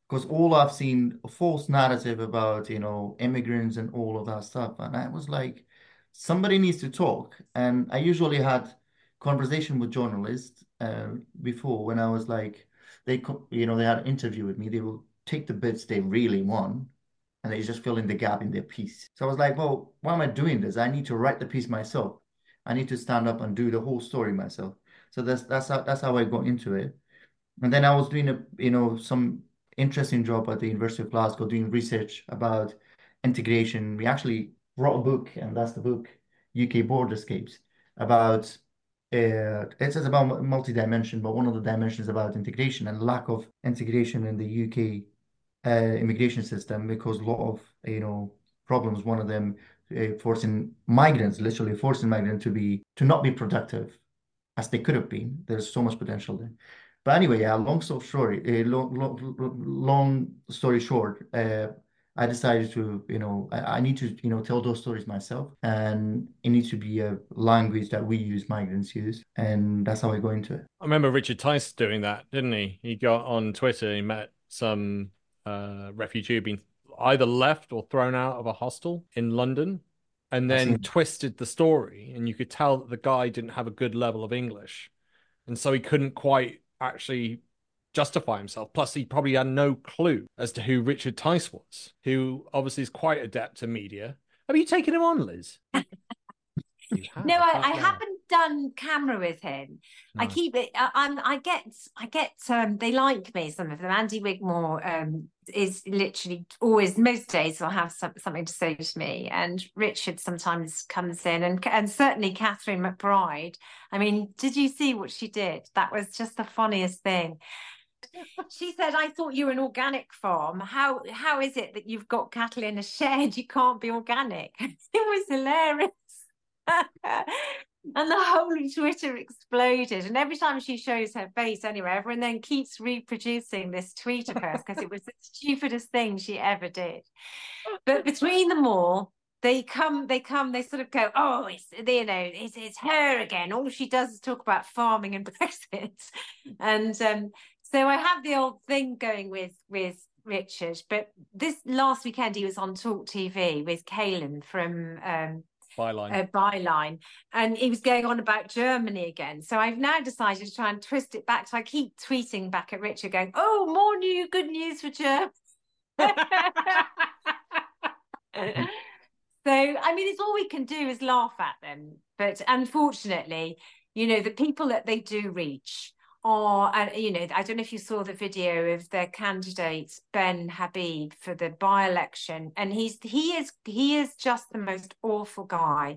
because all I've seen, a false narrative about, you know, immigrants and all of that stuff. And I was like, somebody needs to talk. And I usually had conversation with journalists uh, before, when I was like, they, you know, they had an interview with me. They will take the bits they really want, and they just fill in the gap in their piece. So I was like, well, why am I doing this? I need to write the piece myself. I need to stand up and do the whole story myself. So that's that's how, that's how I got into it. And then I was doing a you know some interesting job at the University of Glasgow, doing research about integration. We actually wrote a book, and that's the book, U K Border Escapes, about uh, it's about multi-dimension, but one of the dimensions about integration and lack of integration in the U K Uh, immigration system, because a lot of you know problems. One of them uh, forcing migrants, literally forcing migrants to be to not be productive as they could have been. There's so much potential there. But anyway, yeah. Long story short, uh, long, long, long story short, uh, I decided to you know I, I need to you know tell those stories myself, and it needs to be a language that we use, migrants use, and that's how I go into it. I remember Richard Tice doing that, didn't he? He got on Twitter. He met some Uh, refugee being either left or thrown out of a hostel in London, and then twisted the story, and you could tell that the guy didn't have a good level of English, and so he couldn't quite actually justify himself. Plus he probably had no clue as to who Richard Tice was, who obviously is quite adept to media. Have you taken him on, Liz? No, I, I haven't done camera with him. No. I keep it. I, I'm. I get. I get. Um, they like me. Some of them. Andy Wigmore um, is literally always most days will have some, something to say to me, and Richard sometimes comes in, and and certainly Catherine McBride. I mean, did you see what she did? That was just the funniest thing. She said, I thought you were an organic farm. How how is it that you've got cattle in a shed? You can't be organic. It was hilarious. And the whole Twitter exploded, and every time she shows her face anyway, everyone then keeps reproducing this tweet of hers, because it was the stupidest thing she ever did. But between them all, they come they come they sort of go, oh, it's you know it's, it's her again, all she does is talk about farming and Brexit. And um so I have the old thing going with with Richard. But this last weekend he was on Talk T V with Caelan from um byline. Uh, byline. And he was going on about Germany again. So I've now decided to try and twist it back. So I keep tweeting back at Richard going, oh, more new good news for Germany. So, I mean, it's all we can do is laugh at them. But unfortunately, you know, the people that they do reach are, uh, you know, I don't know if you saw the video of their candidate, Ben Habib, for the by-election. And he's he is he is just the most awful guy.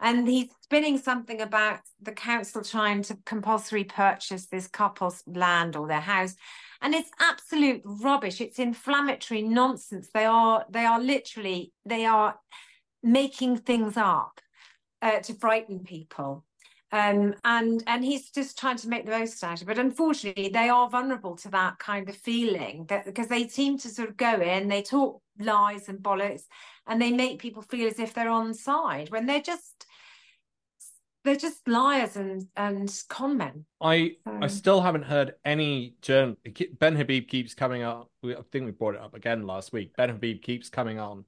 And he's spinning something about the council trying to compulsory purchase this couple's land or their house. And it's absolute rubbish. It's inflammatory nonsense. They are they are literally, they are making things up uh, to frighten people. Um, and, and he's just trying to make the most out of it. But unfortunately, they are vulnerable to that kind of feeling, that, because they seem to sort of go in, they talk lies and bollocks, and they make people feel as if they're on side when they're just... They're just liars and, and con men. I, um, I still haven't heard any journal. Ben Habib keeps coming up. I think we brought it up again last week. Ben Habib keeps coming on,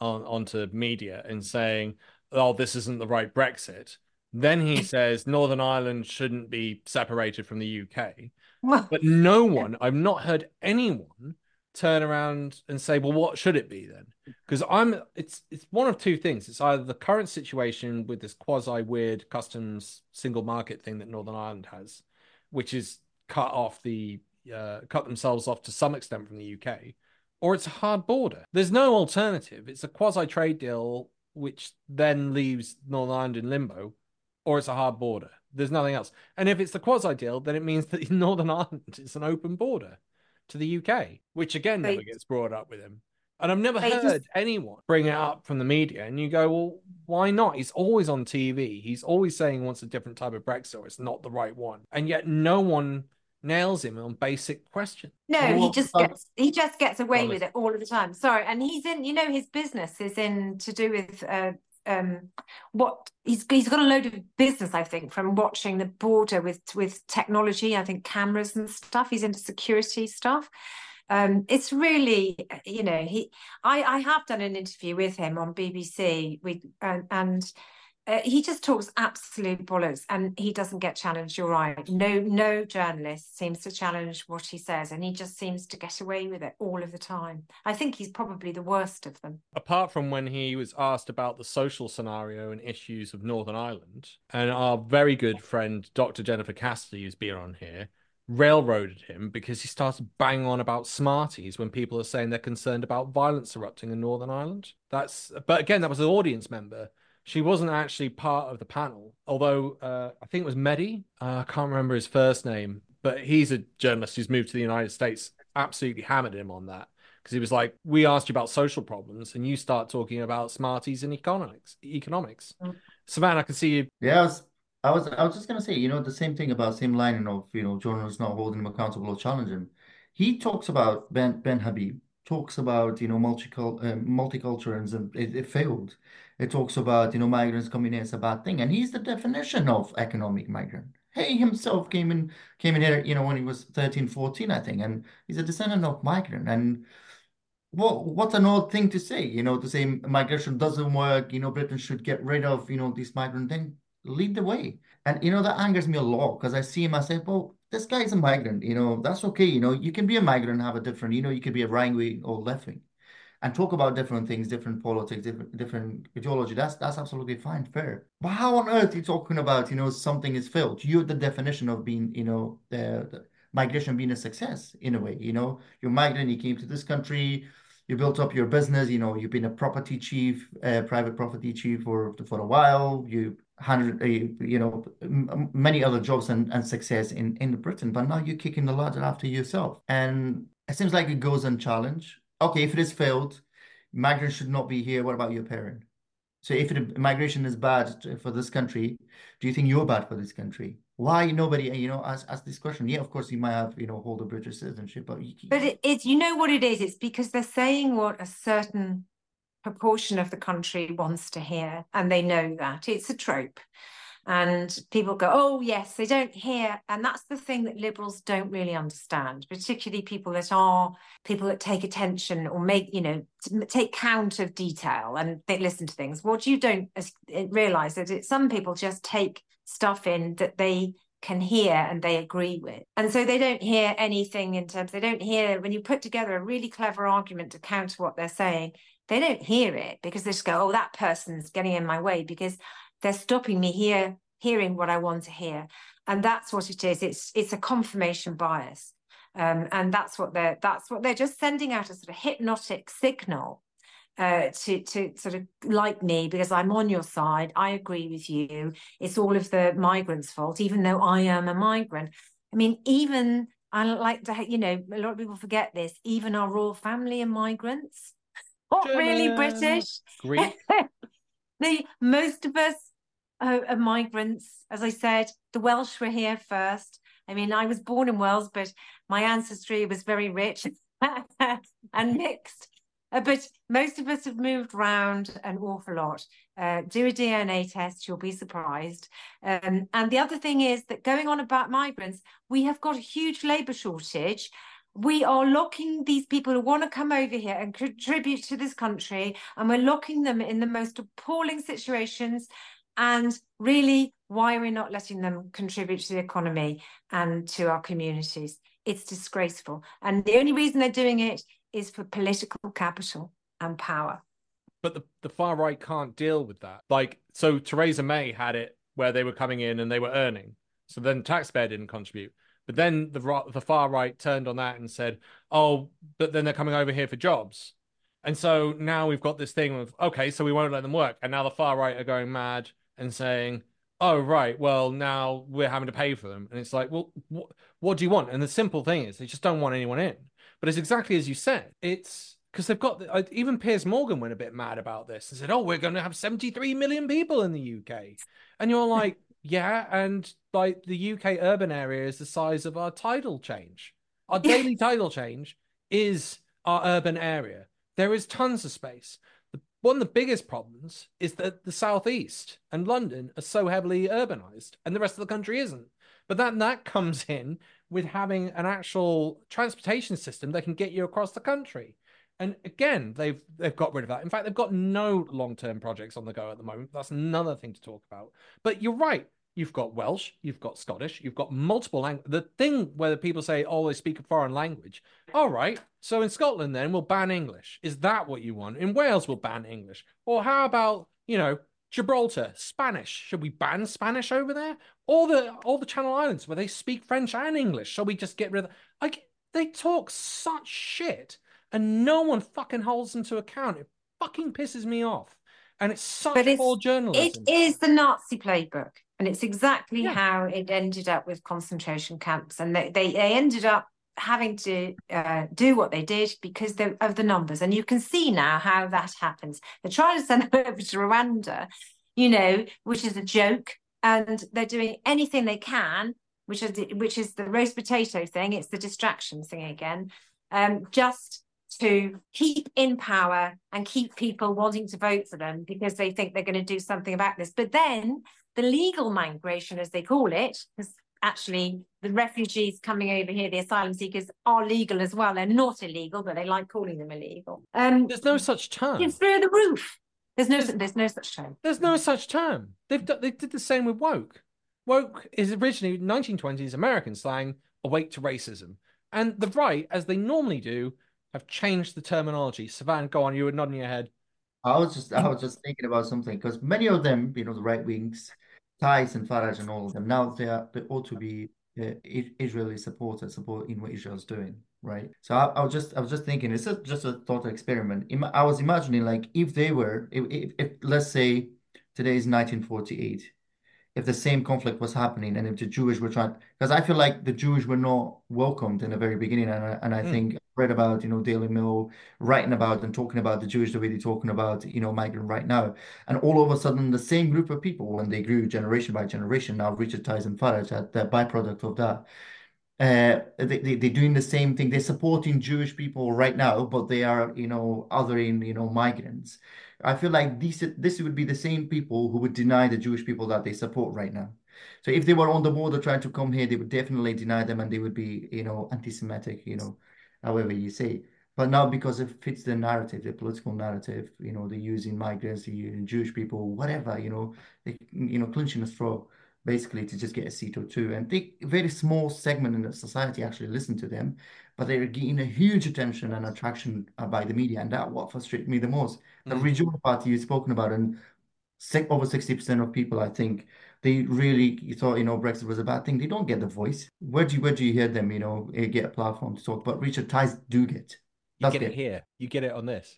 on onto media and saying, oh, this isn't the right Brexit. Then he says Northern Ireland shouldn't be separated from the U K. Well, but no one, I've not heard anyone turn around and say, well, what should it be then? Because I'm it's it's one of two things. It's either the current situation with this quasi weird customs single market thing that Northern Ireland has, which is cut off the uh, cut themselves off to some extent from the U K, or it's a hard border. There's no alternative. It's a quasi trade deal which then leaves Northern Ireland in limbo, or it's a hard border. There's nothing else. And if it's the quasi deal, then it means that in Northern Ireland it's an open border to the U K, which again never they, gets brought up with him. And I've never heard just, anyone bring it up from the media. And you go, well, why not? He's always on T V. He's always saying he wants a different type of Brexit, or it's not the right one. And yet no one nails him on basic questions. No, he just gets he just gets away with it all of the time. Sorry. And he's in, you know, his business is in to do with uh, um, what he's he's got a load of business, I think, from watching the border with with technology. I think cameras and stuff. He's into security stuff. Um, it's really, you know, he. I, I have done an interview with him on B B C, with, uh, and uh, he just talks absolute bollocks, and he doesn't get challenged. You're right. No, no journalist seems to challenge what he says, and he just seems to get away with it all of the time. I think he's probably the worst of them. Apart from when he was asked about the social scenario and issues of Northern Ireland, and our very good friend Doctor Jennifer Cassidy, who's been on here, railroaded him because he starts bang on about Smarties when people are saying they're concerned about violence erupting in Northern Ireland. That's, but again, that was an audience member. She wasn't actually part of the panel, although uh, I think it was Mehdi. Uh, I can't remember his first name, but he's a journalist who's moved to the United States. Absolutely hammered him on that because he was like, we asked you about social problems and you start talking about Smarties and economics. economics. Mm. Savannah, I can see you. Yes. I was I was just gonna say, you know, the same thing about same line of, you know, journalists not holding him accountable or challenging him. He talks about Ben Ben Habib talks about, you know, multicultural uh, multiculturalism, and it, it failed. It talks about, you know, migrants coming in is a bad thing, and he's the definition of economic migrant. He himself came in came in here, you know, when he was thirteen, fourteen, I think, and he's a descendant of migrant. And Well, what an odd thing to say, you know, to say migration doesn't work. You know, Britain should get rid of, you know, this migrant thing. Lead the way. And, you know, that angers me a lot because I see him, I say, well, this guy is a migrant, you know, that's okay. You know, you can be a migrant and have a different, you know, you could be a right wing or left wing and talk about different things, different politics, different, different ideology. That's that's absolutely fine, fair. But how on earth are you talking about, you know, something is failed? You're the definition of being, you know, the, the migration being a success in a way, you know, you're migrant, you came to this country, you built up your business, you know, you've been a property chief, uh, private property chief for, for a while, you hundred, you know, many other jobs and, and success in, in Britain, but now you're kicking the ladder after yourself. And it seems like it goes unchallenged. Okay, if it is failed, migrants should not be here. What about your parent? So if it, migration is bad for this country, do you think you're bad for this country? Why nobody, you know, ask, ask this question? Yeah, of course, you might have, you know, hold a British citizenship. But, you, but it, it's, you know what it is? It's because they're saying what a certain proportion of the country wants to hear, and they know that it's a trope, And people go, oh, yes, they don't hear. And that's the thing that liberals don't really understand, particularly people that are people that take attention or make, you know, take count of detail and they listen to things. What you don't realize is that some people just take stuff in that they can hear and they agree with. And so they don't hear anything in terms, they don't hear, when you put together a really clever argument to counter what they're saying, they don't hear it because they just go, oh, that person's getting in my way because they're stopping me here, hearing what I want to hear. And that's what it is. It's it's a confirmation bias. Um, and that's what they're, that's what they're just sending out a sort of hypnotic signal uh, to, to sort of like me, because I'm on your side. I agree with you. It's all of the migrants' fault, even though I am a migrant. I mean, even I like to, you know, a lot of people forget this, even our royal family are migrants. Not German, really British. Greek. the, most of us are, are migrants. As I said, the Welsh were here first. I mean, I was born in Wales, but my ancestry was very rich and mixed. Uh, but most of us have moved around an awful lot. Uh, do a D N A test, you'll be surprised. Um, and the other thing is that going on about migrants, we have got a huge labour shortage. We are locking these people who want to come over here and contribute to this country, and we're locking them in the most appalling situations. And really, why are we not letting them contribute to the economy and to our communities? It's disgraceful. And the only reason they're doing it is for political capital and power. But the, the far right can't deal with that. Like, so Theresa May had it where they were coming in and they were earning. So then taxpayer didn't contribute. But then the the far right turned on that and said, oh, but then they're coming over here for jobs. And so now we've got this thing of, OK, so we won't let them work. And now the far right are going mad and saying, oh, right, well, now we're having to pay for them. And it's like, well, wh what do you want? And the simple thing is they just don't want anyone in. But it's exactly as you said. It's because they've got the, even Piers Morgan went a bit mad about this and said, oh, we're going to have seventy-three million people in the U K. And you're like, yeah, and like the U K urban area is the size of our tidal change. Our daily tidal change is our urban area. There is tons of space. The, one of the biggest problems is that the southeast and London are so heavily urbanized, and the rest of the country isn't. But then that comes in with having an actual transportation system that can get you across the country. And again, they've they've got rid of that. In fact, they've got no long-term projects on the go at the moment. That's another thing to talk about. But you're right. You've got Welsh, you've got Scottish, you've got multiple languages. The thing where people say, oh, they speak a foreign language. All right, so in Scotland then, we'll ban English. Is that what you want? In Wales, we'll ban English. Or how about, you know, Gibraltar, Spanish. Should we ban Spanish over there? Or the, or the Channel Islands where they speak French and English. Shall we just get rid of that? Like, they talk such shit. And no one fucking holds them to account. It fucking pisses me off. And it's such it's, poor journalism. It is the Nazi playbook. And it's exactly yeah. how it ended up with concentration camps. And they, they, they ended up having to uh, do what they did because of the numbers. And you can see now how that happens. They're trying to send them over to Rwanda, you know, which is a joke. And they're doing anything they can, which is the, which is the roast potato thing. It's the distraction thing again. Um, just... to keep in power and keep people wanting to vote for them because they think they're going to do something about this. But then the legal migration, as they call it, because actually the refugees coming over here, the asylum seekers, are legal as well. They're not illegal, but they like calling them illegal. Um, there's no such term. It's through the roof. There's no, there's, there's no such term. There's no such term. They've done, they did the same with woke. Woke is originally nineteen twenties American slang, awake to racism. And the right, as they normally do, have changed the terminology. Savannah, go on, you were nodding your head. I was just I was just thinking about something, because many of them, you know, the right wings, Tice and Farage and all of them, now they, are, they ought to be uh, Israeli supporters, supporting what Israel's doing, right? So I, I was just I was just thinking, it's a, just a thought experiment. I was imagining, like, if they were, if, if, if let's say today is nineteen forty-eight, if the same conflict was happening and if the Jewish were trying, because I feel like the Jewish were not welcomed in the very beginning. And I, and I mm. think I read about, you know, Daily Mail writing about and talking about the Jewish the way they're talking about, you know, migrant right now. And all of a sudden, the same group of people, and they grew generation by generation. Now Richard Tice and Farage had the byproduct of that. Uh, they, they, they're doing the same thing. They're supporting Jewish people right now, but they are, you know, othering, you know, migrants. I feel like these, this would be the same people who would deny the Jewish people that they support right now. So if they were on the border trying to come here, they would definitely deny them, and they would be, you know, anti-Semitic, you know, however you say. But now, because it fits the narrative, the political narrative, you know, they're using migrants, they're using Jewish people, whatever, you know, they, you know, clinching a straw, basically, to just get a seat or two. And they, a very small segment in the society actually listen to them, but they're getting a huge attention and attraction by the media. And that what frustrated me the most. Mm-hmm. The regional party you've spoken about, and over sixty percent of people, I think, they really thought, you know, Brexit was a bad thing. They don't get the voice. Where do you, where do you hear them, you know, get a platform to talk? But Richard Tice do get. That's you get it. it here. You get it on this.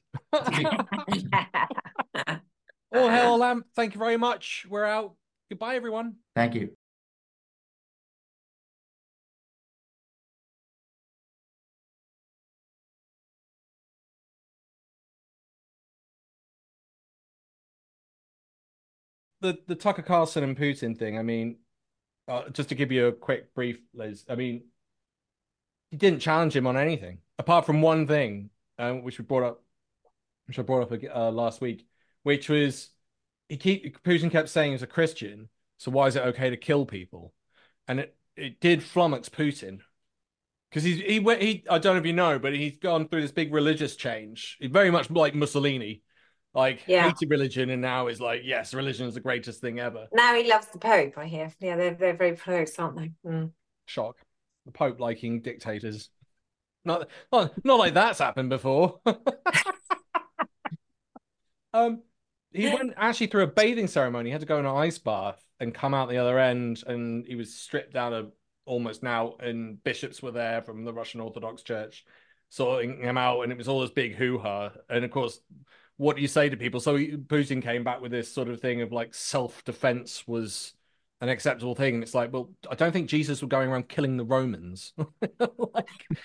All hail Lamb. Thank you very much. We're out. Goodbye, everyone. Thank you. The the Tucker Carlson and Putin thing, I mean, uh, just to give you a quick brief, Liz, I mean, he didn't challenge him on anything apart from one thing, um, which we brought up, which I brought up uh, last week, which was he keep Putin kept saying he's a Christian, so why is it okay to kill people? And it, it did flummox Putin, because he's he went he I don't know if you know, but he's gone through this big religious change. He's very much like Mussolini. Like, yeah. Hated religion, and now is like, yes, religion is the greatest thing ever. Now he loves the Pope, I hear. Yeah, they're, they're very close, aren't they? Mm. Shock. The Pope liking dictators. Not, not, not like that's happened before. um, He went actually through a bathing ceremony. He had to go in an ice bath and come out the other end, and he was stripped down of almost now, and bishops were there from the Russian Orthodox Church sorting him out, and it was all this big hoo-ha. And, of course... what do you say to people? So Putin came back with this sort of thing of like self-defense was an acceptable thing. And it's like, well, I don't think Jesus was going around killing the Romans. Like,